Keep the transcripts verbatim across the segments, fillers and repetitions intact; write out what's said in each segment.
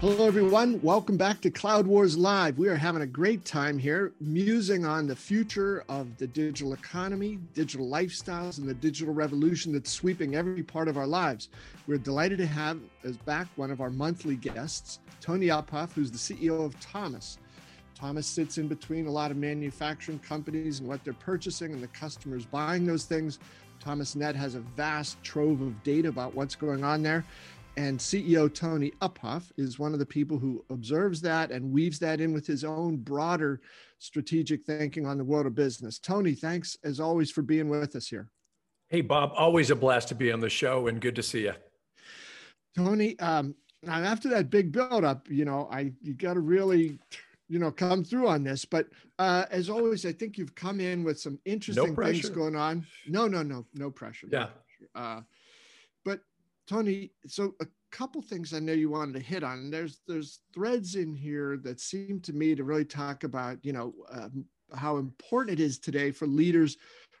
Hello, everyone. Welcome back to Cloud Wars Live. We are having a great time here, musing on the future of the digital economy, digital lifestyles, and the digital revolution that's sweeping every part of our lives. We're delighted to have as back one of our monthly guests, Tony Uphoff, who's the C E O of Thomas. Thomas sits in between a lot of manufacturing companies and what they're purchasing and the customers buying those things. ThomasNet has a vast trove of data about what's going on there. And C E O Tony Uphoff is one of the people who observes that and weaves that in with his own broader strategic thinking on the world of business. Tony, thanks as always for being with us here. Hey, Bob, always a blast to be on the show and good to see you. Tony, um, now after that big buildup, you know, I you got to really, you know, come through on this. But uh, as always, I think you've come in with some interesting no things going on. No, no, no, no pressure. Yeah. No pressure. Uh, but Tony, so a couple things I know you wanted to hit on. There's there's threads in here that seem to me to really talk about, you know, um, how important it is today for leaders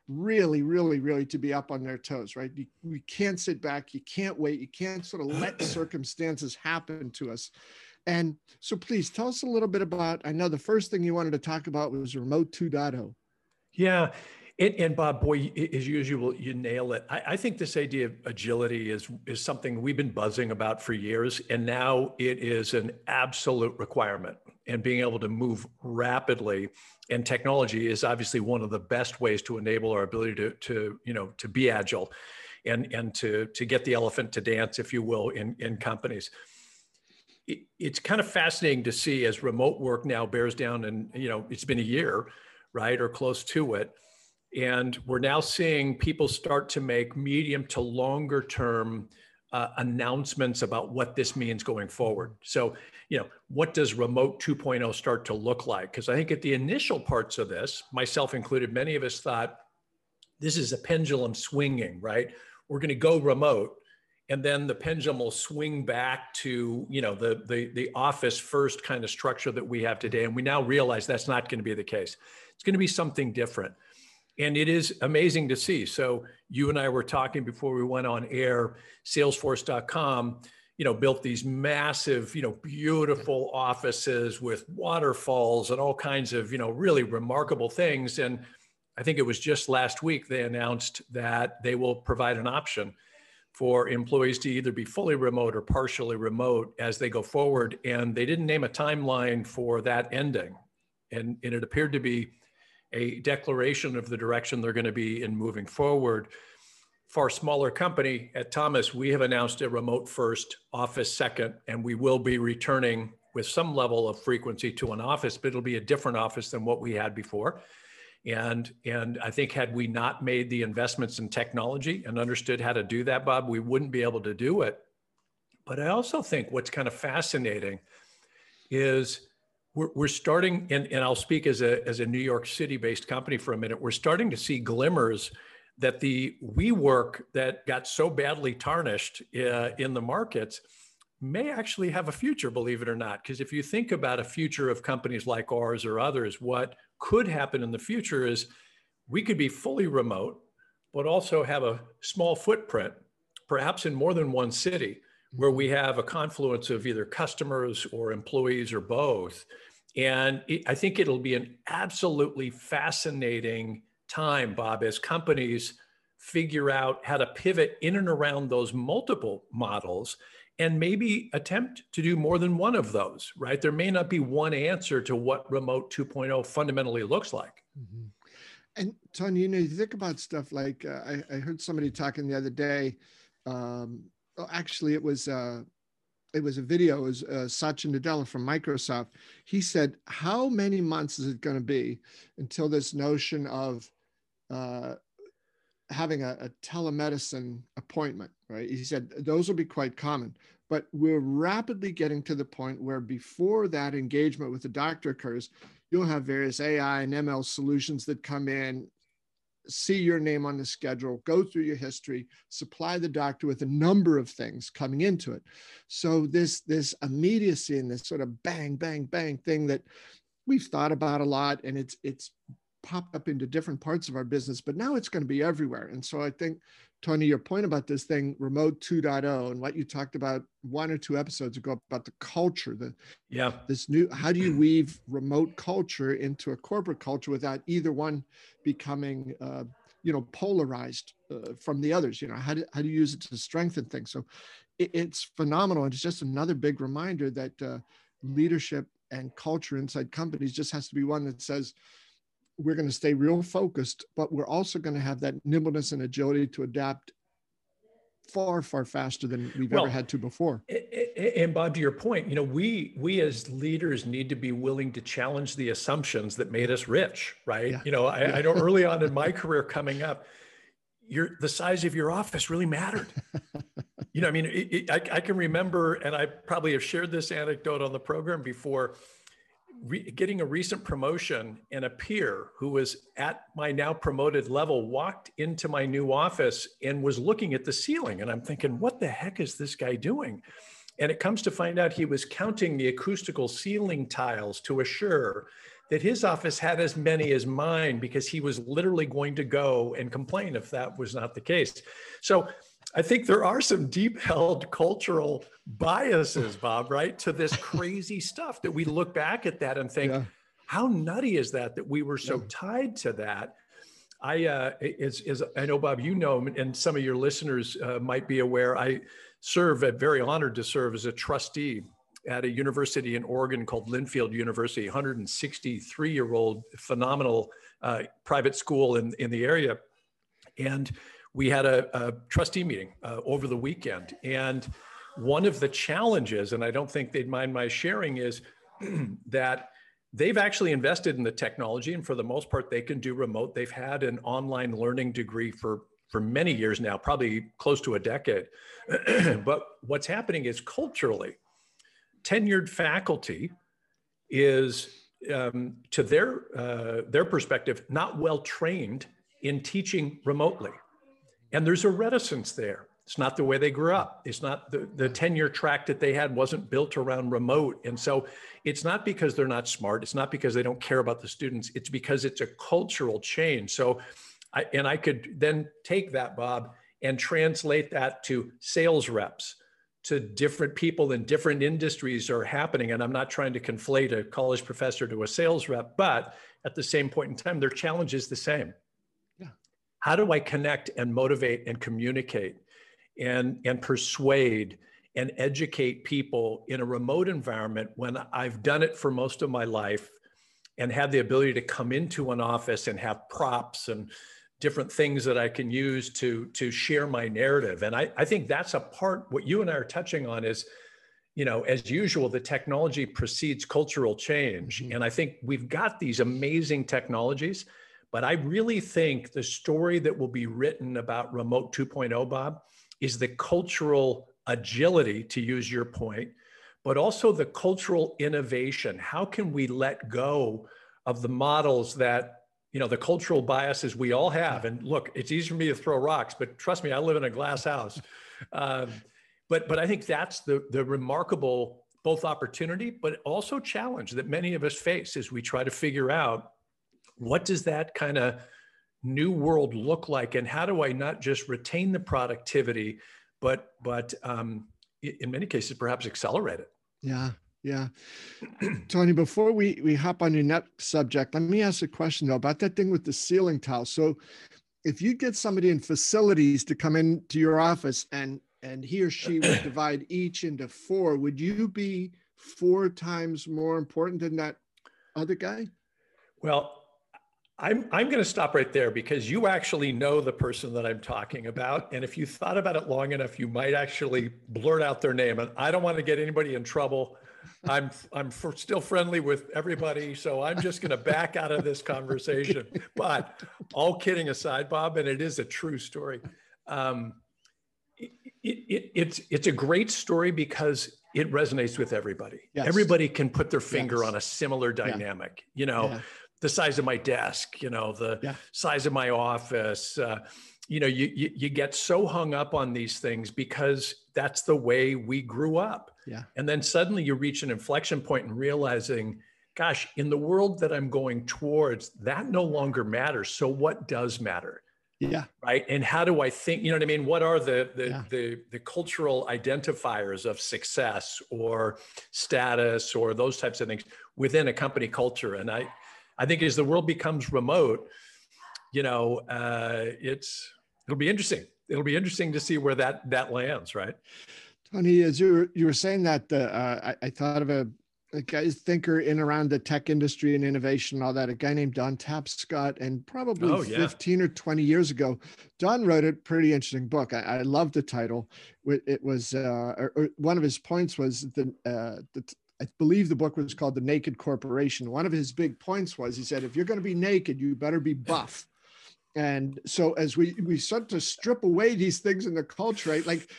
really, really, really to be up on their toes, right? You, we can't sit back. You can't wait. You can't sort of let circumstances happen to us. And so please tell us a little bit about, I know the first thing you wanted to talk about was Remote two point oh. Yeah. It, and Bob, boy, as usual, you nail it. I, I think this idea of agility is is something we've been buzzing about for years, and now it is an absolute requirement. And being able to move rapidly, and technology is obviously one of the best ways to enable our ability to to you know to be agile, and and to to get the elephant to dance, if you will, in in companies. It, it's kind of fascinating to see as remote work now bears down, and you know it's been a year, right, or close to it. And we're now seeing people start to make medium to longer term uh, announcements about what this means going forward. So, you know, what does remote two point oh start to look like? Because I think at the initial parts of this, myself included, many of us thought this is a pendulum swinging, right? We're going to go remote and then the pendulum will swing back to, you know, the, the, the office first kind of structure that we have today. And we now realize that's not going to be the case. It's going to be something different. And it is amazing to see. So you and I were talking before we went on air, Salesforce dot com, you know, built these massive, you know, beautiful offices with waterfalls and all kinds of, you know, really remarkable things. And I think it was just last week they announced that they will provide an option for employees to either be fully remote or partially remote as they go forward. And they didn't name a timeline for that ending. And, and it appeared to be a declaration of the direction they're going to be in moving forward. For our smaller company at Thomas, we have announced a remote first, office second, and we will be returning with some level of frequency to an office, but it'll be a different office than what we had before. And, and I think had we not made the investments in technology and understood how to do that, Bob, we wouldn't be able to do it. But I also think what's kind of fascinating is we're starting, and, and I'll speak as a as a New York City-based company for a minute, we're starting to see glimmers that the WeWork that got so badly tarnished uh, in the markets may actually have a future, believe it or not. Because if you think about a future of companies like ours or others, what could happen in the future is we could be fully remote, but also have a small footprint, perhaps in more than one city, where we have a confluence of either customers or employees or both. And it, I think it'll be an absolutely fascinating time, Bob, as companies figure out how to pivot in and around those multiple models and maybe attempt to do more than one of those, right? There may not be one answer to what remote two point oh fundamentally looks like. Mm-hmm. And Tony, you know, you think about stuff like, uh, I, I heard somebody talking the other day, um, Oh, actually, it was uh, it was a video. It was uh, Sachin Nadella from Microsoft. He said, "How many months is it going to be until this notion of uh, having a, a telemedicine appointment?" Right? He said those will be quite common, but we're rapidly getting to the point where before that engagement with the doctor occurs, you'll have various A I and M L solutions that come in, see your name on the schedule, go through your history, supply the doctor with a number of things coming into it. So this, this immediacy and this sort of bang, bang, bang thing that we've thought about a lot, and it's it's popped up into different parts of our business, but now it's going to be everywhere. And so I think Tony, your point about this thing, Remote two point oh, and what you talked about one or two episodes ago about the culture, the, yeah. this new, how do you weave remote culture into a corporate culture without either one becoming, uh, you know, polarized uh, from the others? You know, how do, how do you use it to strengthen things? So it, it's phenomenal. And it's just another big reminder that uh, leadership and culture inside companies just has to be one that says, we're going to stay real focused, but we're also going to have that nimbleness and agility to adapt far, far faster than we've well, ever had to before. And Bob, to your point, you know, we we as leaders need to be willing to challenge the assumptions that made us rich, right? Yeah. You know, I, yeah. I know early on in my career coming up, your the size of your office really mattered. You know, I mean, it, it, I, I can remember, and I probably have shared this anecdote on the program before, Re- getting a recent promotion, and a peer who was at my now promoted level walked into my new office and was looking at the ceiling. And I'm thinking, what the heck is this guy doing? And it comes to find out he was counting the acoustical ceiling tiles to assure that his office had as many as mine, because he was literally going to go and complain if that was not the case. So I think there are some deep held cultural biases, Bob, right? To this crazy stuff that we look back at that and think, yeah. how nutty is that, that we were so yeah. tied to that? I, uh, is, is, I know, Bob, you know, and some of your listeners uh, might be aware, I serve, I'm very honored to serve as a trustee at a university in Oregon called Linfield University, one hundred sixty-three year old phenomenal uh, private school in, in the area. And we had a, a trustee meeting uh, over the weekend. And one of the challenges, and I don't think they'd mind my sharing, is that they've actually invested in the technology. And for the most part, they can do remote. They've had an online learning degree for, for many years now, probably close to a decade. But what's happening is culturally, tenured faculty is, um, to their, uh, their perspective, not well trained in teaching remotely. And there's a reticence there. It's not the way they grew up. It's not the, the tenure track that they had wasn't built around remote. And so it's not because they're not smart. It's not because they don't care about the students. It's because it's a cultural change. So, I, and I could then take that, Bob, and translate that to sales reps, to different people in different industries are happening. And I'm not trying to conflate a college professor to a sales rep, but at the same point in time, their challenge is the same. How do I connect and motivate and communicate and, and persuade and educate people in a remote environment when I've done it for most of my life and have the ability to come into an office and have props and different things that I can use to, to share my narrative? And I, I think that's a part, what you and I are touching on is, you know, as usual, the technology precedes cultural change. Mm-hmm. And I think we've got these amazing technologies. But I really think the story that will be written about Remote two point oh, Bob, is the cultural agility, to use your point, but also the cultural innovation. How can we let go of the models that, you know, the cultural biases we all have? And look, it's easy for me to throw rocks, but trust me, I live in a glass house. Um, but, but I think that's the, the remarkable both opportunity, but also challenge that many of us face as we try to figure out, what does that kind of new world look like? And how do I not just retain the productivity, but but um, in many cases, perhaps accelerate it? Yeah, yeah. Tony, before we, we hop on your next subject, let me ask a question, though, about that thing with the ceiling tile. So if you get somebody in facilities to come into your office and, and he or she would divide each into four, would you be four times more important than that other guy? Well, I'm, I'm going to stop right there, because you actually know the person that I'm talking about. And if you thought about it long enough, you might actually blurt out their name. And I don't want to get anybody in trouble. I'm I'm for, still friendly with everybody. So I'm just going to back out of this conversation. But all kidding aside, Bob, and it is a true story. Um, it, it, it's, it's a great story because it resonates with everybody. Yes. Everybody can put their finger yes. on a similar dynamic, yeah. you know. Yeah. The size of my desk, you know, the yeah. size of my office, uh, you know, you, you you get so hung up on these things because that's the way we grew up. Yeah. And then suddenly you reach an inflection point and realizing, gosh, in the world that I'm going towards, that no longer matters. So what does matter? Yeah. Right. And how do I think, you know what I mean? What are the the, yeah. the the cultural identifiers of success or status or those types of things within a company culture? And I, I think as the world becomes remote, you know, uh, it's, it'll be interesting. It'll be interesting to see where that, that lands. Right. Tony, as you were, you were saying that, uh, I, I thought of a, a guy's thinker in around the tech industry and innovation and all that, a guy named Don Tapscott, and probably oh, yeah. fifteen or twenty years ago, Don wrote a pretty interesting book. I, I love the title. It was, uh, or, or one of his points was the, uh, the I believe the book was called The Naked Corporation. One of his big points was, he said, if you're going to be naked, you better be buff. And so as we, we start to strip away these things in the culture, right? Like,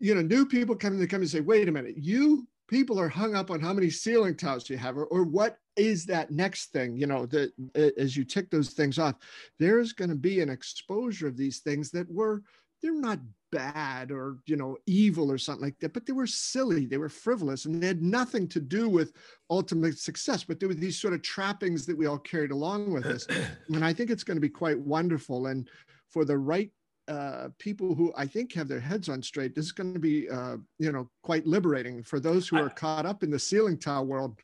you know, new people come in the company and say, wait a minute, you people are hung up on how many ceiling tiles you have, or, or what is that next thing? You know, the, as you tick those things off, there's going to be an exposure of these things that were, they're not bad or, you know, evil or something like that, but they were silly, they were frivolous, and they had nothing to do with ultimate success, but there were these sort of trappings that we all carried along with us. And I think it's going to be quite wonderful. And for the right uh, people who I think have their heads on straight, this is going to be, uh, you know, quite liberating for those who are I, caught up in the ceiling tile world.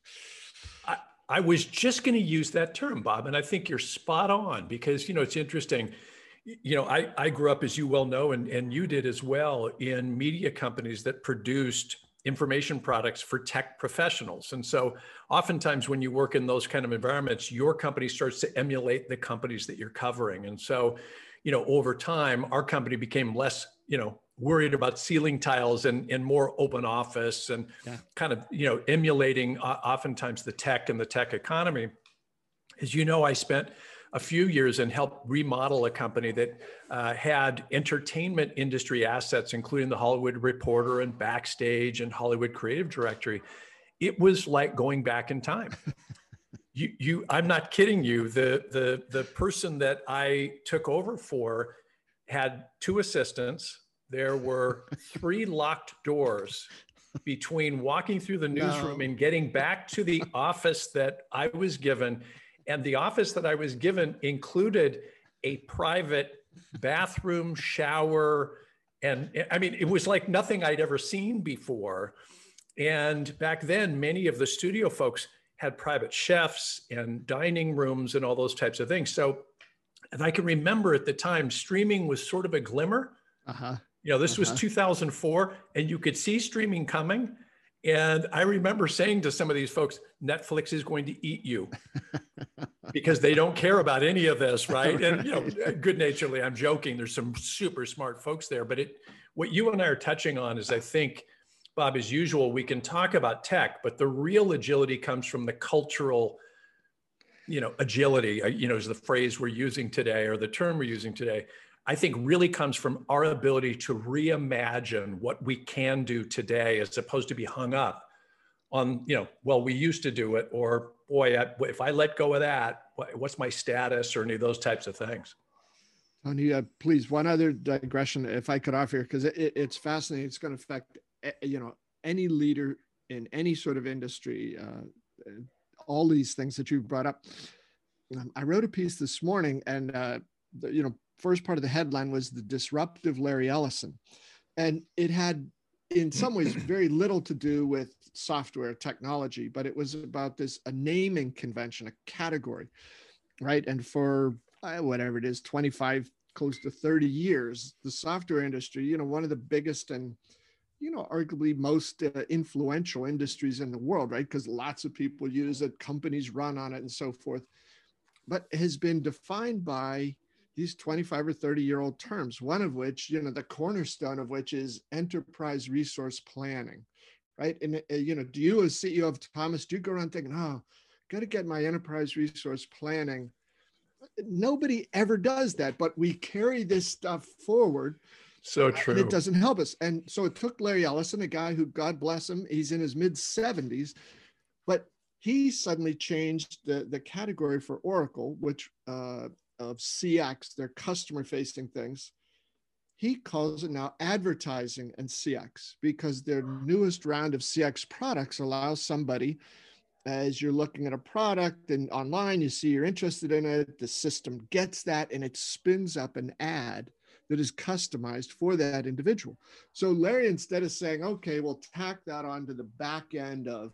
I, I was just going to use that term, Bob, and I think you're spot on, because, you know, it's interesting. You know, I, I grew up, as you well know, and, and you did as well, in media companies that produced information products for tech professionals. And so oftentimes when you work in those kind of environments, your company starts to emulate the companies that you're covering. And so, you know, over time, our company became less, you know, worried about ceiling tiles and, and more open office and yeah. kind of, you know, emulating uh, oftentimes the tech and the tech economy. As you know, I spent a few years and helped remodel a company that uh, had entertainment industry assets, including the Hollywood Reporter and Backstage and Hollywood Creative Directory. It was like going back in time. you, you, I'm not kidding you. The, the, the person that I took over for had two assistants. There were three locked doors between walking through the newsroom no. and getting back to the office that I was given. And the office that I was given included a private bathroom, shower, and I mean, it was like nothing I'd ever seen before. And back then, many of the studio folks had private chefs and dining rooms and all those types of things. So, and I can remember at the time, streaming was sort of a glimmer. Uh-huh. You know, this uh-huh. was two thousand four, and you could see streaming coming. And I remember saying to some of these folks, Netflix is going to eat you because they don't care about any of this, right? And you know, good-naturedly, I'm joking. There's some super smart folks there. But it, what you and I are touching on is, I think, Bob, as usual, we can talk about tech, but the real agility comes from the cultural, you know, agility, you know, is the phrase we're using today or the term we're using today. I think really comes from our ability to reimagine what we can do today, as opposed to be hung up on, you know, well, we used to do it, or boy, I, if I let go of that, what's my status, or any of those types of things. Tony, uh, please, one other digression, if I could offer here, because it, it's fascinating. It's going to affect, you know, any leader in any sort of industry, uh, all these things that you brought up. I wrote a piece this morning, and, uh, you know, first part of the headline was the disruptive Larry Ellison. And it had, in some ways, very little to do with software technology, but it was about this, a naming convention, a category, right? And for uh, whatever it is, twenty-five, close to thirty years, the software industry, you know, one of the biggest and, you know, arguably most uh, influential industries in the world, right? Because lots of people use it, companies run on it and so forth, but has been defined by these twenty-five or thirty year old terms, one of which, you know, the cornerstone of which is enterprise resource planning, right? And, uh, you know, do you as C E O of Thomas, do you go around thinking, oh, got to get my enterprise resource planning? Nobody ever does that, but we carry this stuff forward. So true. And it doesn't help us. And so it took Larry Ellison, a guy who, God bless him, he's in his mid seventies, but he suddenly changed the, the category for Oracle, which, uh, of C X, their customer-facing things. He calls it now advertising and C X, because their newest round of C X products allows somebody as you're looking at a product and online, you see you're interested in it, the system gets that and it spins up an ad that is customized for that individual. So Larry, instead of saying, okay, we'll tack that onto the back end of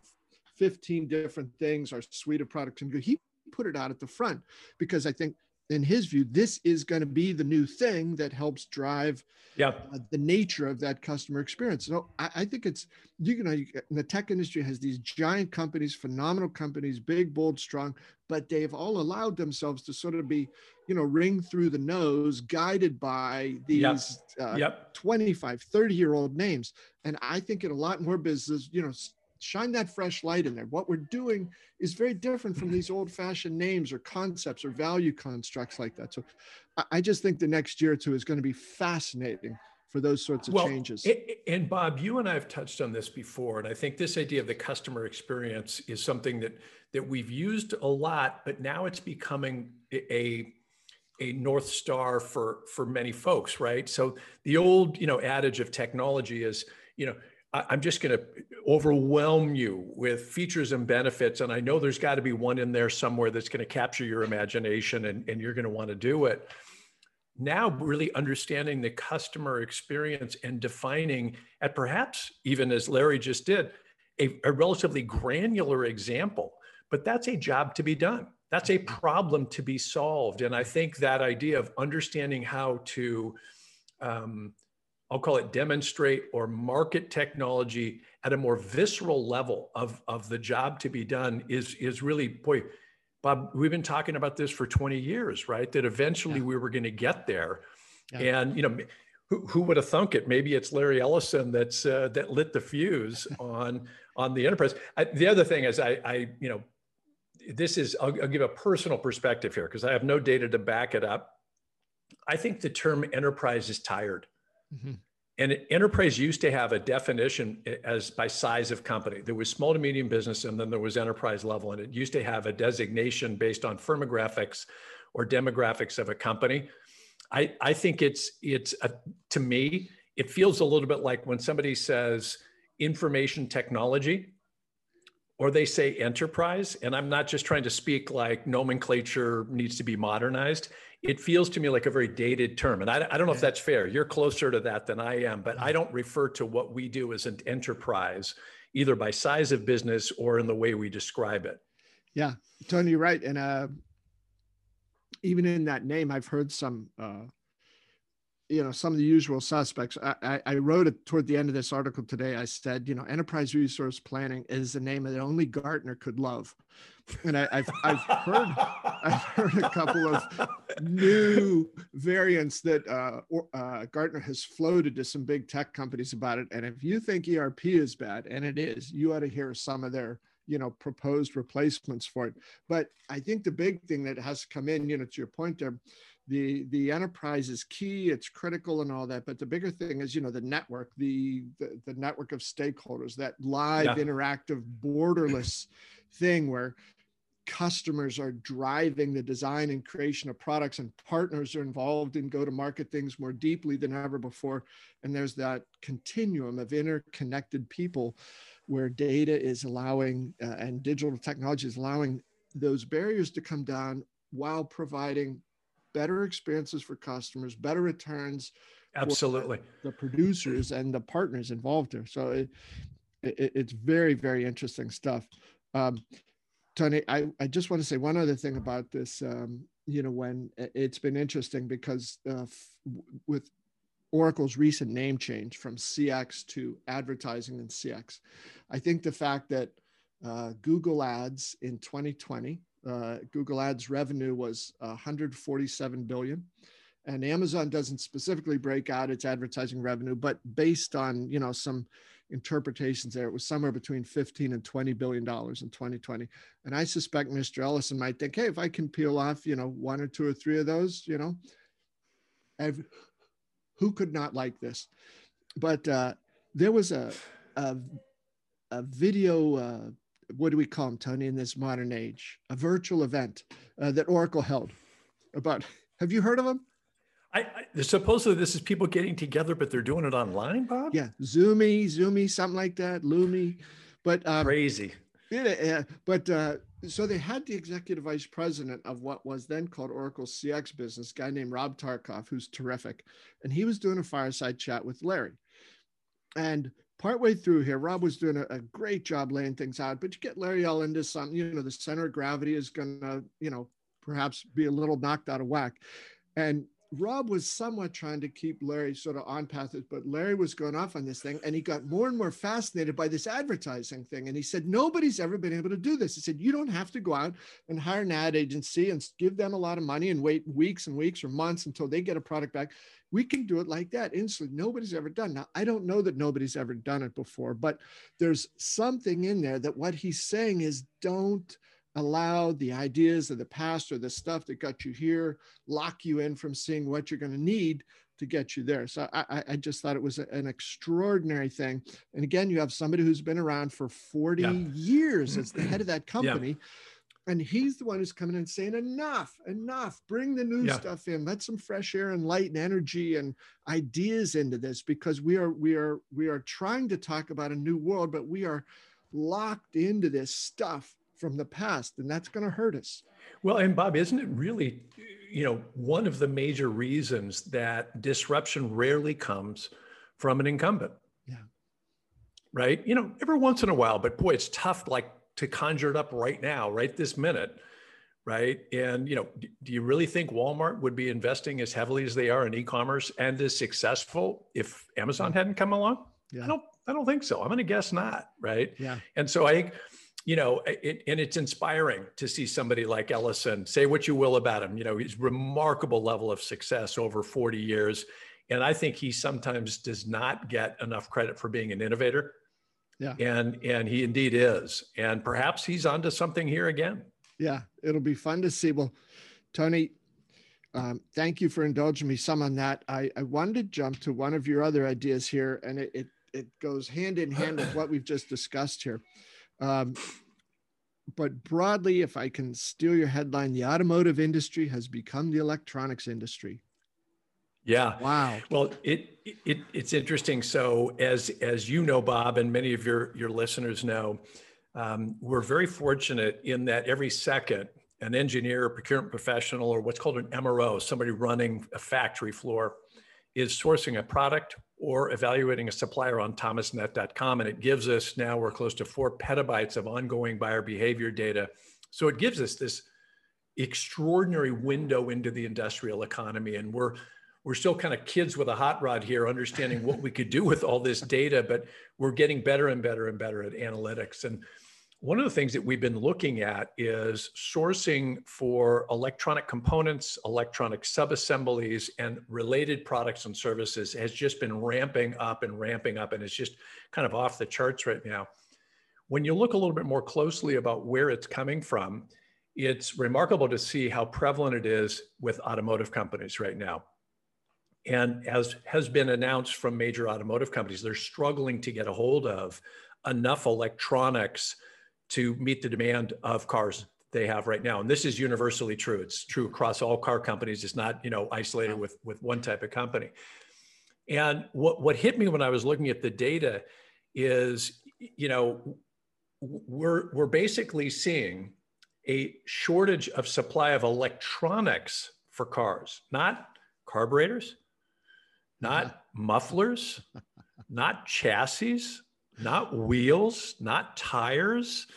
fifteen different things, our suite of products, and he put it out at the front, because I think in his view, this is going to be the new thing that helps drive yep. uh, the nature of that customer experience. So I, I think it's, you know, you, the tech industry has these giant companies, phenomenal companies, big, bold, strong, but they've all allowed themselves to sort of be, you know, ring through the nose, guided by these yep. Uh, yep. twenty-five, thirty-year-old names. And I think in a lot more businesses, you know, shine that fresh light in there. What we're doing is very different from these old-fashioned names or concepts or value constructs like that. So I just think the next year or two is going to be fascinating for those sorts of well, changes. It, and Bob, you and I have touched on this before, and I think this idea of the customer experience is something that, that we've used a lot, but now it's becoming a, a North Star for, for many folks, right? So the old, you know, adage of technology is, you know, I'm just going to overwhelm you with features and benefits. And I know there's got to be one in there somewhere that's going to capture your imagination, and, and you're going to want to do it. Now, really understanding the customer experience and defining, at perhaps even as Larry just did, a, a relatively granular example, but that's a job to be done. That's a problem to be solved. And I think that idea of understanding how to, um, I'll call it demonstrate or market technology at a more visceral level of, of the job to be done is, is really, boy, Bob, we've been talking about this for twenty years, right? That eventually yeah. we were going to get there. Yeah. And, you know, who, who would have thunk it? Maybe it's Larry Ellison that's, uh, that lit the fuse on, on the enterprise. I, the other thing is I, I, you know, this is, I'll, I'll give a personal perspective here because I have no data to back it up. I think the term enterprise is tired. Mm-hmm. And enterprise used to have a definition as by size of company. There was small to medium business, and then there was enterprise level. And it used to have a designation based on firmographics or demographics of a company. I, I think it's, it's a, to me, it feels a little bit like when somebody says information technology or they say enterprise, and I'm not just trying to speak like nomenclature needs to be modernized. It feels to me like a very dated term. And I, I don't know if that's fair. You're closer to that than I am, but I don't refer to what we do as an enterprise, either by size of business or in the way we describe it. Yeah, Tony, you're right. And uh, even in that name, I've heard some, uh, you know, some of the usual suspects. I, I, I wrote it toward the end of this article today. I said, you know, enterprise resource planning is the name that only Gartner could love. And I, I've, I've heard I've heard a couple of new variants that uh, or, uh, Gartner has floated to some big tech companies about it. And if you think E R P is bad, and it is, you ought to hear some of their, you know, proposed replacements for it. But I think the big thing that has to come in, you know, to your point there, the the enterprise is key, it's critical and all that. But the bigger thing is, you know, the network, the the, the network of stakeholders, that live, yeah. interactive, borderless thing where customers are driving the design and creation of products and partners are involved in go-to-market things more deeply than ever before. And there's that continuum of interconnected people where data is allowing uh, and digital technology is allowing those barriers to come down while providing better experiences for customers, better returns. Absolutely. For the producers and the partners involved there. So it, it, it's very, very interesting stuff. Um, Tony, I, I just want to say one other thing about this, um, you know, when it's been interesting because uh, with Oracle's recent name change from C X to advertising and C X, I think the fact that uh, Google Ads in twenty twenty, uh, Google Ads revenue was one hundred forty-seven billion dollars. And Amazon doesn't specifically break out its advertising revenue, but based on, you know, some interpretations there, it was somewhere between fifteen and twenty billion dollars in twenty twenty. And I suspect Mister Ellison might think, hey, if I can peel off, you know, one or two or three of those, you know, I've, who could not like this? But uh, there was a, a, a video, uh, what do we call them, Tony, in this modern age, a virtual event uh, that Oracle held about, have you heard of them? I, I, supposedly this is people getting together, but they're doing it online, Bob? Yeah, Zoomy, Zoomy, something like that, Loomy. But um, crazy. did it. But uh, so they had the executive vice president of what was then called Oracle C X business, a guy named Rob Tarkoff, who's terrific. And he was doing a fireside chat with Larry. And partway through here, Rob was doing a, a great job laying things out, but you get Larry Ellison into something, you know, the center of gravity is going to, you know, perhaps be a little knocked out of whack. And Rob was somewhat trying to keep Larry sort of on path, but Larry was going off on this thing, and he got more and more fascinated by this advertising thing. And he said, nobody's ever been able to do this. He said, you don't have to go out and hire an ad agency and give them a lot of money and wait weeks and weeks or months until they get a product back. We can do it like that instantly. Nobody's ever done. Now, I don't know that nobody's ever done it before, but there's something in there that what he's saying is don't allow the ideas of the past or the stuff that got you here, lock you in from seeing what you're going to need to get you there. So I, I just thought it was an extraordinary thing. And again, you have somebody who's been around for forty yeah. years as the head of that company. Yeah. And he's the one who's coming in saying, enough, enough, bring the new yeah. stuff in, let some fresh air and light and energy and ideas into this, because we are, we are, we are trying to talk about a new world, but we are locked into this stuff from the past, and that's going to hurt us. Well, and Bob, isn't it really, you know, one of the major reasons that disruption rarely comes from an incumbent? Yeah. Right? You know, every once in a while, but boy, it's tough, like, to conjure it up right now, right this minute, right? And, you know, do you really think Walmart would be investing as heavily as they are in e-commerce and as successful if Amazon hadn't come along? Yeah. I don't, I don't think so. I'm going to guess not, right? Yeah. And so I think, you know, it, and it's inspiring to see somebody like Ellison, say what you will about him, you know, his remarkable level of success over forty years. And I think he sometimes does not get enough credit for being an innovator. Yeah. And, and he indeed is. And perhaps he's onto something here again. Yeah. It'll be fun to see. Well, Tony, um, thank you for indulging me some on that. I, I wanted to jump to one of your other ideas here, and it, it, it goes hand in hand with what we've just discussed here. Um, but broadly, if I can steal your headline, the automotive industry has become the electronics industry. Yeah. Wow. Well, it, it it's interesting. So as, as you know, Bob, and many of your, your listeners know, um, we're very fortunate in that every second, an engineer, a procurement professional, or what's called an M R O, somebody running a factory floor, is sourcing a product or evaluating a supplier on Thomas Net dot com. And it gives us now, we're close to four petabytes of ongoing buyer behavior data. So it gives us this extraordinary window into the industrial economy. And we're, we're still kind of kids with a hot rod here, understanding what we could do with all this data, but we're getting better and better and better at analytics. And one of the things that we've been looking at is sourcing for electronic components, electronic subassemblies, and related products and services has just been ramping up and ramping up, and it's just kind of off the charts right now. When you look a little bit more closely about where it's coming from, it's remarkable to see how prevalent it is with automotive companies right now. And as has been announced from major automotive companies, they're struggling to get a hold of enough electronics to meet the demand of cars they have right now. And this is universally true. It's true across all car companies. It's not, you know, isolated with, with one type of company. And what, what hit me when I was looking at the data is, you know, we're, we're basically seeing a shortage of supply of electronics for cars, not carburetors, not mufflers, not chassis, not wheels, not tires,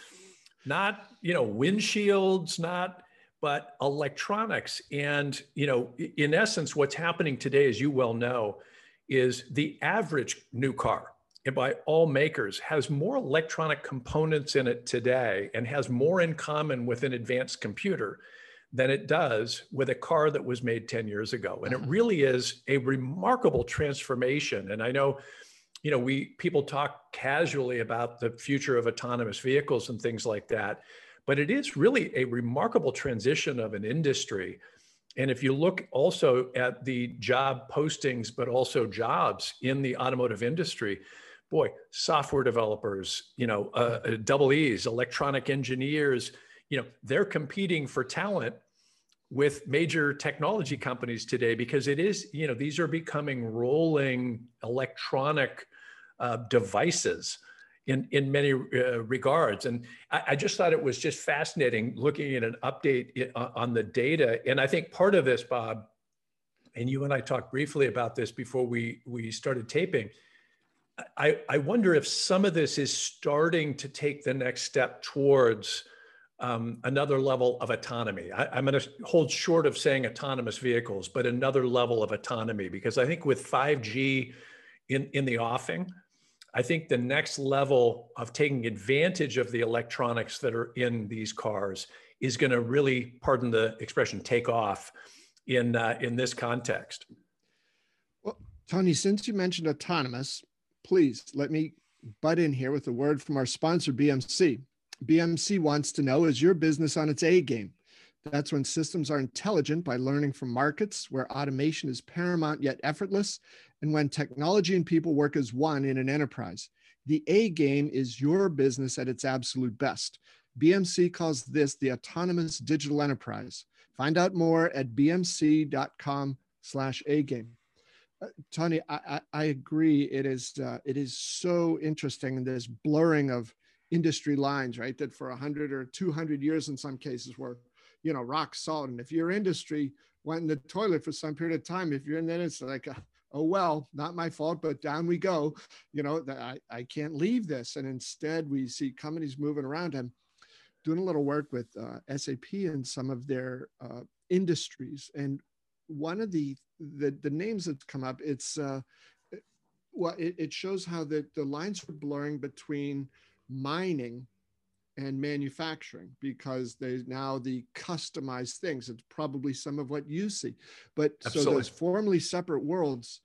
not, you know, windshields, not, but electronics. And, you know, in essence, what's happening today, as you well know, is the average new car, and by all makers, has more electronic components in it today and has more in common with an advanced computer than it does with a car that was made ten years ago. And it really is a remarkable transformation. And I know, you know, we people talk casually about the future of autonomous vehicles and things like that, but it is really a remarkable transition of an industry. And if you look also at the job postings, but also jobs in the automotive industry, boy, software developers, you know, uh, double E's, electronic engineers, you know, they're competing for talent with major technology companies today, because it is, you know, these are becoming rolling electronic uh, devices. in, in many uh, regards. And I, I just thought it was just fascinating looking at an update on the data. And I think part of this, Bob, and you and I talked briefly about this before we, we started taping, I, I wonder if some of this is starting to take the next step towards um, another level of autonomy. I, I'm going to hold short of saying autonomous vehicles, but another level of autonomy, because I think with five G in, in the offing, I think the next level of taking advantage of the electronics that are in these cars is going to really, pardon the expression, take off in, uh, in this context. Well, Tony, since you mentioned autonomous, please let me butt in here with a word from our sponsor, B M C. B M C wants to know, is your business on its A game? That's when systems are intelligent by learning from markets, where automation is paramount yet effortless, and when technology and people work as one in an enterprise. The A game is your business at its absolute best. B M C calls this the autonomous digital enterprise. Find out more at b m c dot com slash a game. Uh, Tony, I, I, I agree. It is uh, it is so interesting, this blurring of industry lines, right? That for one hundred or two hundred years in some cases were, you know, rock solid. And if your industry went in the toilet for some period of time, if you're in that, it's like, a, oh, well, not my fault, but down we go. You know, I, I can't leave this. And instead we see companies moving around. I'm doing a little work with uh, S A P and some of their uh, industries. And one of the the, the names that's come up, it's uh, well, it, it shows how the, the lines are blurring between mining and manufacturing, because they now the customized things. It's probably some of what you see, but Absolutely. So those formerly separate worlds.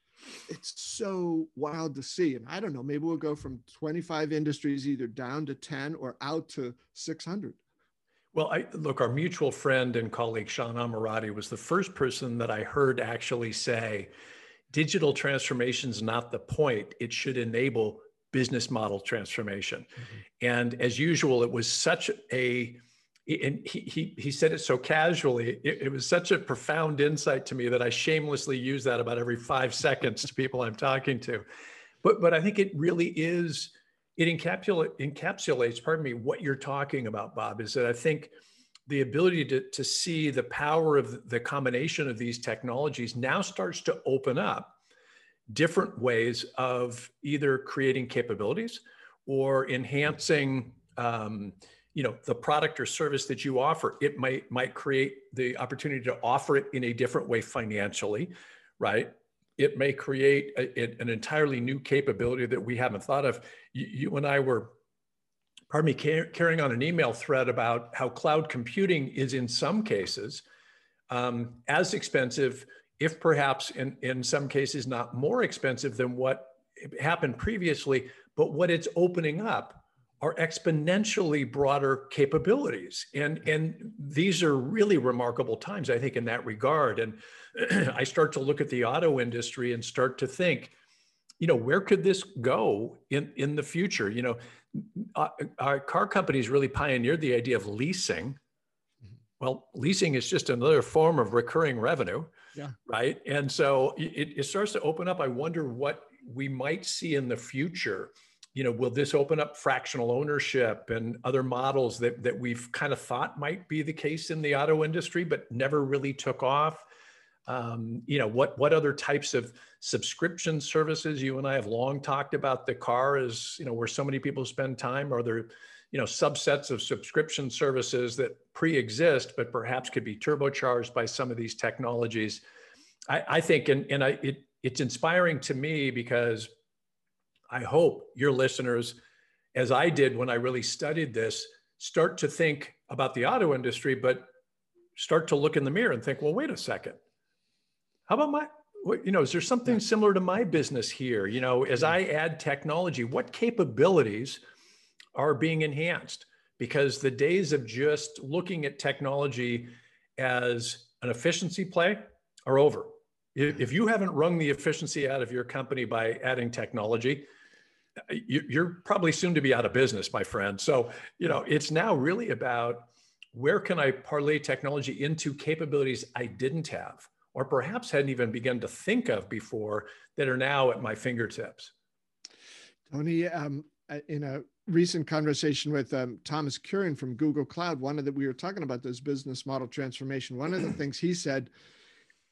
It's so wild to see, and I don't know. Maybe we'll go from twenty-five industries either down to ten or out to six hundred. Well, I, look, our mutual friend and colleague, Sean Amirati, was the first person that I heard actually say, digital transformation is not the point. It should enable business model transformation. Mm-hmm. And as usual, it was such a, and he, he, he said it so casually, it, it was such a profound insight to me that I shamelessly use that about every five seconds to people I'm talking to. But, but I think it really is, It encapsulate, encapsulates, pardon me, what you're talking about, Bob, is that I think the ability to, to see the power of the combination of these technologies now starts to open up different ways of either creating capabilities or enhancing, um, you know, the product or service that you offer. It might, might create the opportunity to offer it in a different way financially, right? It may create a, it, an entirely new capability that we haven't thought of. You, you and I were, pardon me, car carrying on an email thread about how cloud computing is in some cases um, as expensive, if perhaps in, in some cases not more expensive than what happened previously, but what it's opening up are exponentially broader capabilities. And, and these are really remarkable times, I think, in that regard. And I start to look at the auto industry and start to think, you know, where could this go in, in the future? You know, our, our car companies really pioneered the idea of leasing. Well, leasing is just another form of recurring revenue, yeah. Right? And so it, it starts to open up. I wonder what we might see in the future. You know, will this open up fractional ownership and other models that, that we've kind of thought might be the case in the auto industry, but never really took off? Um, you know, what, what other types of subscription services? You and I have long talked about the car as, you know, where so many people spend time. Are there, you know, subsets of subscription services that pre-exist, but perhaps could be turbocharged by some of these technologies? I, I think, and, and I, it, it's inspiring to me because I hope your listeners, as I did when I really studied this, start to think about the auto industry, but start to look in the mirror and think, well, wait a second. How about my, you know, is there something similar to my business here? You know, as I add technology, what capabilities are being enhanced? Because the days of just looking at technology as an efficiency play are over. If you haven't wrung the efficiency out of your company by adding technology, you're probably soon to be out of business, my friend. So, you know, it's now really about where can I parlay technology into capabilities I didn't have, or perhaps hadn't even begun to think of before, that are now at my fingertips. Tony, um, in a recent conversation with um, Thomas Kurian from Google Cloud, one of the, we were talking about this business model transformation. One of the things he said,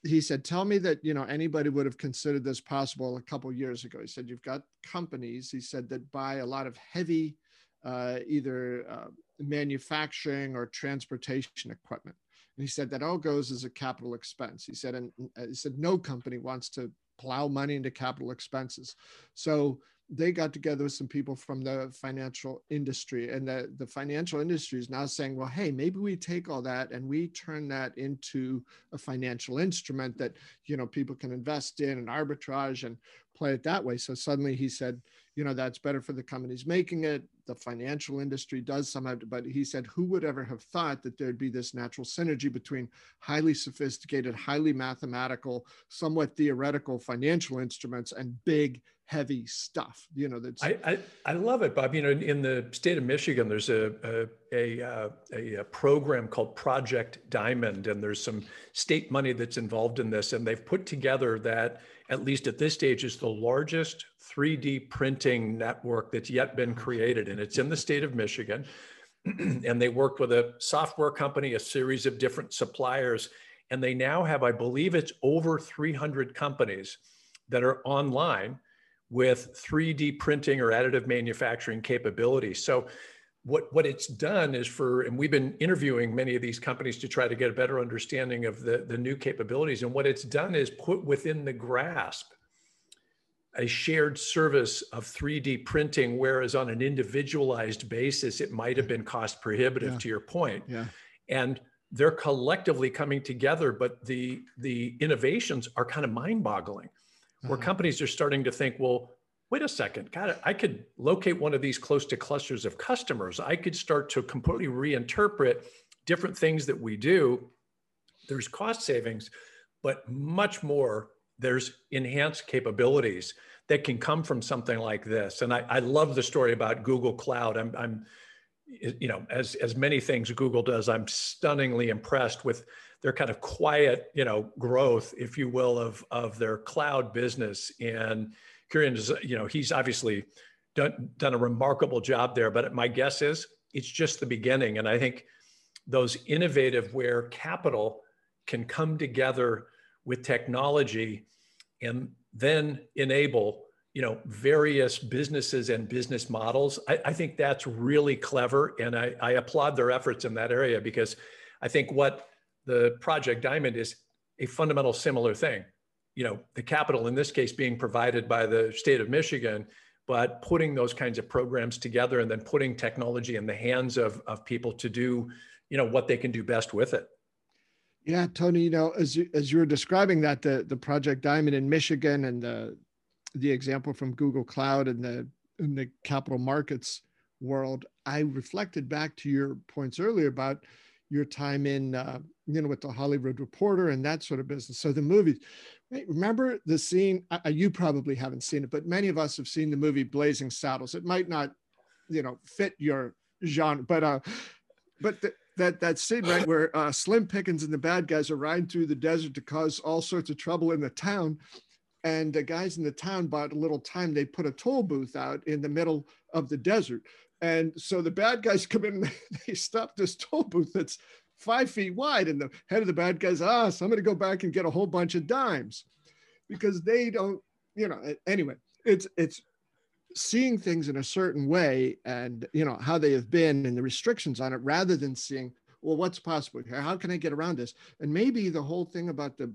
he said, tell me that, you know, anybody would have considered this possible a couple of years ago. He said, you've got companies, he said, that buy a lot of heavy, uh, either uh, manufacturing or transportation equipment. And he said, that all goes as a capital expense. He said, and he said, no company wants to plow money into capital expenses. So they got together with some people from the financial industry, and the, the financial industry is now saying, well, hey, maybe we take all that and we turn that into a financial instrument that, you know, people can invest in and arbitrage and play it that way. So suddenly he said, you know, that's better for the companies making it. The financial industry does some of it, but he said, who would ever have thought that there'd be this natural synergy between highly sophisticated, highly mathematical, somewhat theoretical financial instruments and big, heavy stuff, you know, that's. I, I, I love it, Bob. You know, in, in the state of Michigan, there's a a, a, a, a program called Project Diamond, and there's some state money that's involved in this. And they've put together that, at least at this stage, is the largest three D printing network that's yet been created. And it's in the state of Michigan. And they worked with a software company, a series of different suppliers. And they now have, I believe it's over three hundred companies that are online with three D printing or additive manufacturing capability. So what, what it's done is for, and we've been interviewing many of these companies to try to get a better understanding of the, the new capabilities. And what it's done is put within the grasp a shared service of three D printing, whereas on an individualized basis, it might have been cost prohibitive, yeah. to your point. Yeah. And they're collectively coming together, but the, the innovations are kind of mind-boggling, where uh-huh. companies are starting to think, well, wait a second, God, I could locate one of these close to clusters of customers. I could start to completely reinterpret different things that we do. There's cost savings, but much more, there's enhanced capabilities that can come from something like this. And I, I love the story about Google Cloud. I'm, I'm, you know, as, as many things Google does, I'm stunningly impressed with their kind of quiet, you know, growth, if you will, of, of their cloud business. And Kurian is, you know, he's obviously done, done a remarkable job there, but my guess is it's just the beginning. And I think those innovative where capital can come together with technology and then enable, you know, various businesses and business models. I, I think that's really clever. And I, I applaud their efforts in that area, because I think what the Project Diamond is a fundamental similar thing. You know, the capital in this case being provided by the state of Michigan, but putting those kinds of programs together and then putting technology in the hands of, of people to do, you know, what they can do best with it. Yeah, Tony, you know, as you, as you were describing that, the, the Project Diamond in Michigan and the, the example from Google Cloud and the, in the capital markets world, I reflected back to your points earlier about your time in, uh, you know, with the Hollywood Reporter and that sort of business. So the movies, remember the scene, uh, you probably haven't seen it, but many of us have seen the movie Blazing Saddles. It might not, you know, fit your genre, but, uh, but the, That, that scene, right, where uh, Slim Pickens and the bad guys are riding through the desert to cause all sorts of trouble in the town. And the guys in the town bought a little time. They put a toll booth out in the middle of the desert. And so the bad guys come in and they stop this toll booth that's five feet wide. And the head of the bad guys, ah, so I'm going to go back and get a whole bunch of dimes, because they don't, you know, anyway, it's, it's, seeing things in a certain way and, you know, how they have been and the restrictions on it, rather than seeing, well, what's possible here? How can I get around this? And maybe the whole thing about the,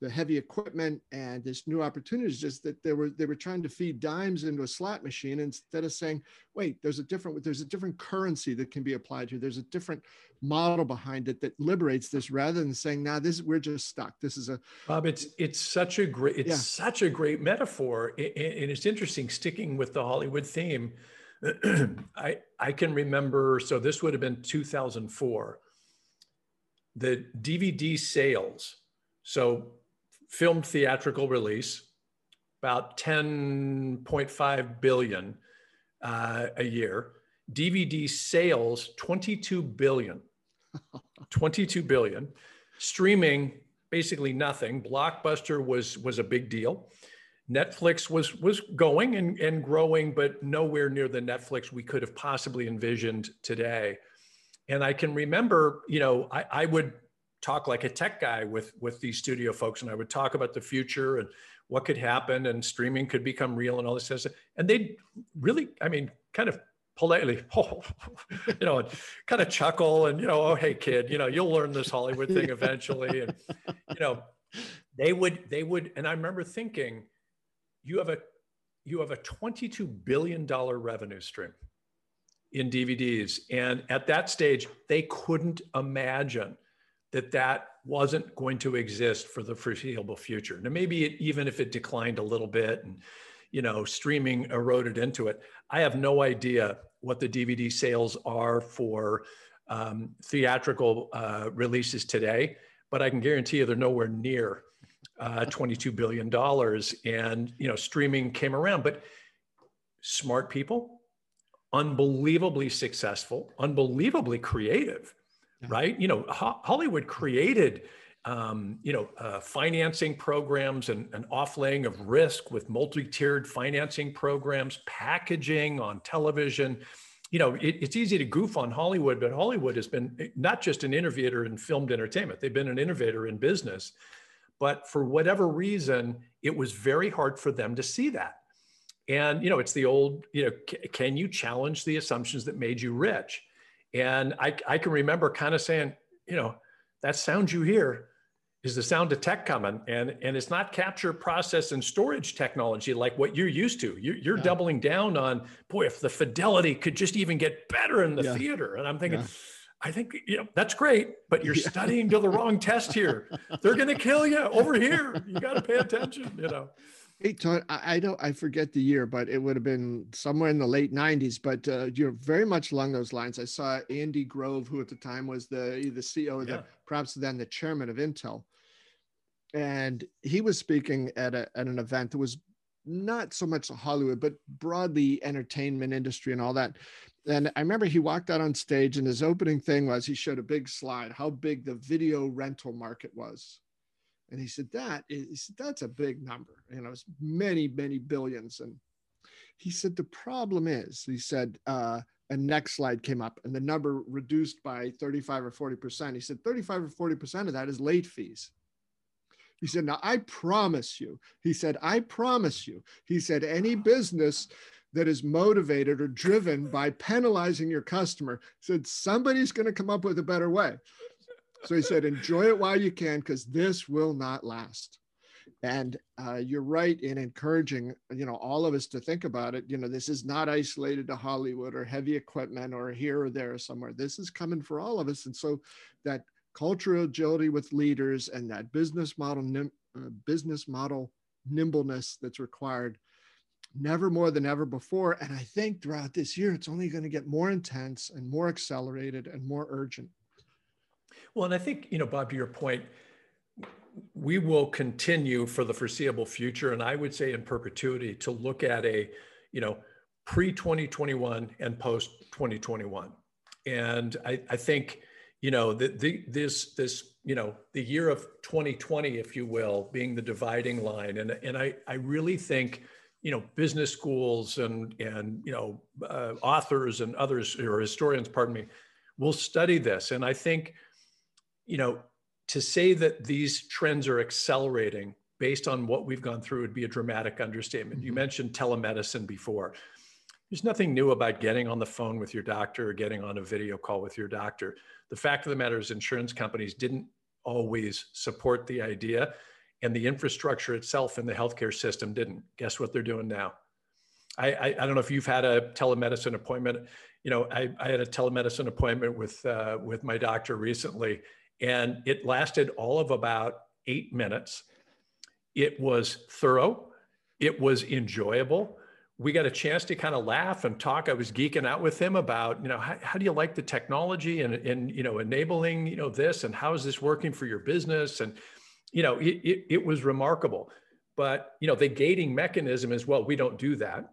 the heavy equipment and this new opportunity is just that they were, they were trying to feed dimes into a slot machine instead of saying, wait, there's a different, there's a different currency that can be applied here. There's a different model behind it that liberates this, rather than saying, nah, this, we're just stuck. This is a. Bob, it's, it's such a great, it's yeah. such a great metaphor. And it's interesting, sticking with the Hollywood theme. I, I can remember, so this would have been two thousand four, the D V D sales. So film theatrical release, about ten point five billion uh, a year. D V D sales, twenty-two billion, twenty-two billion. Streaming, basically nothing. Blockbuster was, was a big deal. Netflix was was going and, and growing, but nowhere near the Netflix we could have possibly envisioned today. And I can remember, you know, I, I would talk like a tech guy with, with these studio folks, and I would talk about the future and what could happen and streaming could become real and all this stuff. And they'd really, I mean, kind of politely, oh, you know, kind of chuckle and, you know, oh, hey, kid, you know, you'll learn this Hollywood thing eventually. And, you know, they would, they would, and I remember thinking, you have a, you have a twenty-two billion dollars revenue stream in D V Ds. And at that stage, they couldn't imagine that that wasn't going to exist for the foreseeable future. Now, maybe it, even if it declined a little bit and, you know, streaming eroded into it, I have no idea what the D V D sales are for um, theatrical uh, releases today, but I can guarantee you they're nowhere near uh, twenty-two billion dollars. And, you know, streaming came around, but smart people, unbelievably successful, unbelievably creative, yeah. right? You know, Ho- Hollywood created, um, you know, uh, financing programs and an offlaying of risk with multi-tiered financing programs, packaging on television. You know, it, it's easy to goof on Hollywood, but Hollywood has been not just an innovator in filmed entertainment, they've been an innovator in business. But for whatever reason, it was very hard for them to see that. And, you know, it's the old, you know, c- can you challenge the assumptions that made you rich? And I, I can remember kind of saying, you know, that sound you hear is the sound of tech coming. And, and it's not capture, process, and storage technology like what you're used to. You're, you're yeah. doubling down on, boy, if the fidelity could just even get better in the yeah. theater. And I'm thinking, yeah. I think, you know, that's great, but you're yeah. studying to the wrong test here. They're going to kill you over here. You got to pay attention, you know. Hey, Tony, I don't, I forget the year, but it would have been somewhere in the late nineties, but uh, you're very much along those lines. I saw Andy Grove, who at the time was the, the C E O, yeah. the, perhaps then the chairman of Intel. And he was speaking at, a, at an event that was not so much Hollywood, but broadly entertainment industry and all that. And I remember he walked out on stage and his opening thing was he showed a big slide, how big the video rental market was. And he said, that is, that's a big number. You know, it's many, many billions. And he said, the problem is, he said, uh, a next slide came up and the number reduced by thirty-five or forty percent. He said, thirty-five or forty percent of that is late fees. He said, now, I promise you, he said, I promise you, he said, any business that is motivated or driven by penalizing your customer said, somebody's going to come up with a better way. So he said, enjoy it while you can, because this will not last. And uh, you're right in encouraging, you know, all of us to think about it. You know, this is not isolated to Hollywood or heavy equipment or here or there or somewhere. This is coming for all of us. And so that cultural agility with leaders and that business model, nim- uh, business model nimbleness that's required never more than ever before. And I think throughout this year, it's only going to get more intense and more accelerated and more urgent. Well, and I think, you know, Bob, to your point, we will continue for the foreseeable future, and I would say in perpetuity, to look at a, you know, pre twenty twenty-one and post twenty twenty-one. And I, I think, you know, the, the, this, this, you know, the year of twenty twenty, if you will, being the dividing line. And, and I, I really think, you know, business schools and, and you know, uh, authors and others, or historians, pardon me, will study this. And I think, you know, to say that these trends are accelerating based on what we've gone through would be a dramatic understatement. Mm-hmm. You mentioned telemedicine before. There's nothing new about getting on the phone with your doctor or getting on a video call with your doctor. The fact of the matter is insurance companies didn't always support the idea, and the infrastructure itself in the healthcare system didn't. Guess what they're doing now? I, I, I don't know if you've had a telemedicine appointment. You know, I, I had a telemedicine appointment with uh, with my doctor recently, and it lasted all of about eight minutes. It was thorough. It was enjoyable. We got a chance to kind of laugh and talk. I was geeking out with him about, you know, how, how do you like the technology and, and, you know, enabling, you know, this, and how is this working for your business? And, you know, it, it, it was remarkable. But, you know, the gating mechanism is, well, we don't do that.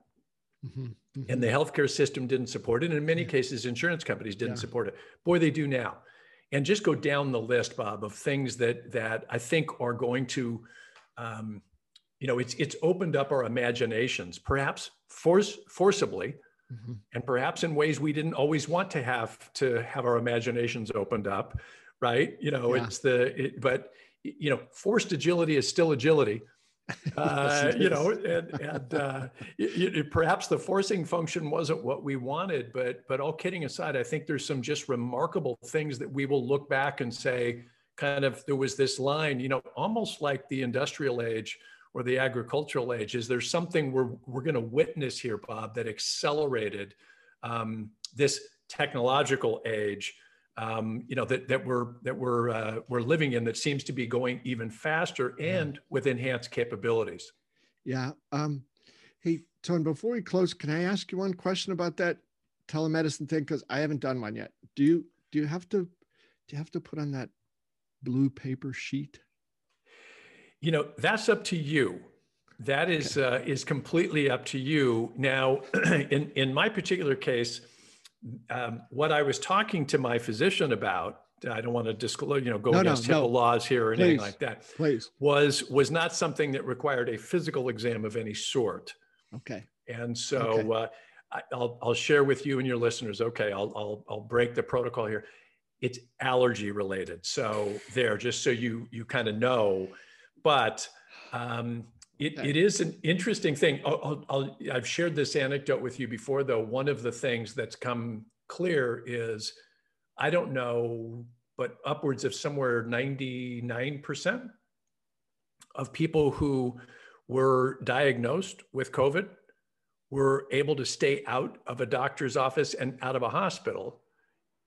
Mm-hmm. Mm-hmm. And the healthcare system didn't support it. And in many yeah. cases, insurance companies didn't yeah. support it. Boy, they do now. And just go down the list, Bob, of things that that I think are going to um, you know, it's it's opened up our imaginations, perhaps force, forcibly, mm-hmm. and perhaps in ways we didn't always want to have to have our imaginations opened up, right? You know, yeah. it's the, it, but, you know, forced agility is still agility. Uh, yes, you is. know, and, and uh, it, it, perhaps the forcing function wasn't what we wanted, but but all kidding aside, I think there's some just remarkable things that we will look back and say, kind of, there was this line, you know, almost like the industrial age or the agricultural age, is there something we're, we're going to witness here, Bob, that accelerated um, this technological age, um, you know, that, that we're, that we're, uh, we're living in, that seems to be going even faster and yeah. with enhanced capabilities. Yeah. Um, hey, Tony, before we close, can I ask you one question about that telemedicine thing? Because I haven't done one yet. Do you, do you have to, do you have to put on that blue paper sheet? You know, that's up to you. That is okay. uh, is completely up to you. Now, in, in my particular case, um, what I was talking to my physician about, I don't want to disclose, you know, go no, against HIPAA no, no. laws here or please, anything like that, please. was was not something that required a physical exam of any sort. Okay. And so okay. Uh, I, I'll, I'll share with you and your listeners, okay, I'll, I'll, I'll break the protocol here. It's allergy related. So there, just so you, you kind of know. But um, it, it is an interesting thing. I'll, I'll, I've shared this anecdote with you before, though. One of the things that's come clear is, I don't know, but upwards of somewhere ninety-nine percent of people who were diagnosed with COVID were able to stay out of a doctor's office and out of a hospital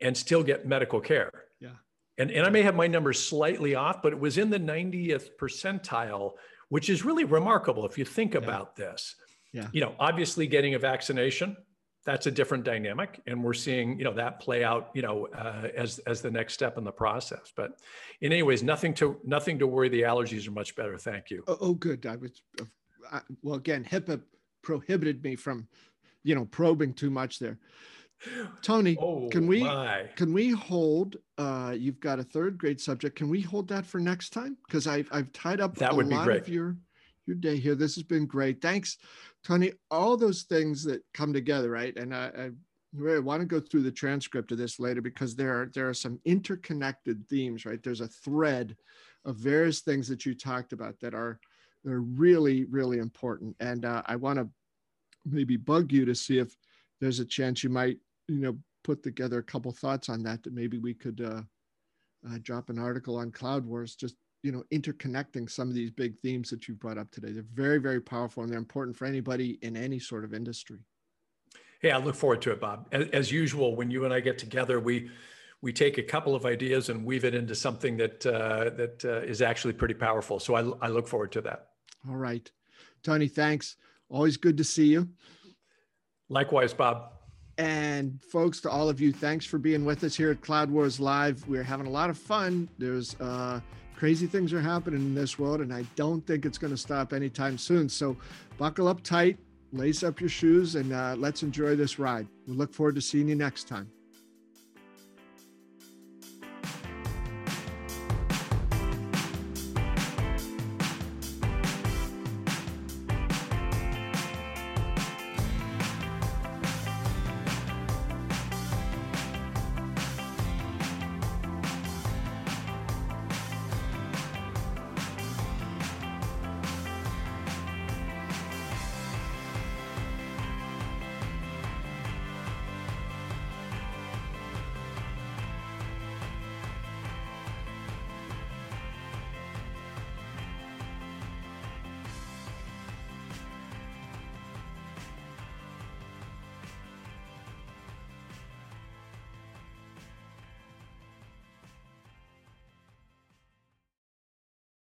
and still get medical care. Yeah. And, and I may have my numbers slightly off, but it was in the ninetieth percentile, which is really remarkable if you think yeah. about this. Yeah. You know, obviously getting a vaccination, that's a different dynamic. And we're seeing, you know, that play out, you know, uh, as, as the next step in the process. But in any ways, nothing to, nothing to worry. The allergies are much better. Thank you. Oh, oh good. I was, I, well, again, HIPAA prohibited me from, you know, probing too much there. Tony, oh, can we my. can we hold? Uh, you've got a third grade subject. Can we hold that for next time? Because I've I've tied up that a would lot be great. of your your day here. This has been great. Thanks, Tony. All those things that come together, right? And I, I really want to go through the transcript of this later, because there are there are some interconnected themes, right? There's a thread of various things that you talked about that are they're really really important. And uh, I want to maybe bug you to see if there's a chance you might, you know, put together a couple thoughts on that, that maybe we could uh, uh, drop an article on Cloud Wars, just, you know, interconnecting some of these big themes that you brought up today. They're very, very powerful, and they're important for anybody in any sort of industry. Hey, I look forward to it, Bob. As, as usual, when you and I get together, we we take a couple of ideas and weave it into something that, uh, that uh, is actually pretty powerful. So I, I look forward to that. All right. Tony, thanks. Always good to see you. Likewise, Bob. And folks, to all of you, thanks for being with us here at Cloud Wars Live. We're having a lot of fun. There's uh, crazy things are happening in this world, and I don't think it's going to stop anytime soon. So buckle up tight, lace up your shoes, and uh, let's enjoy this ride. We look forward to seeing you next time.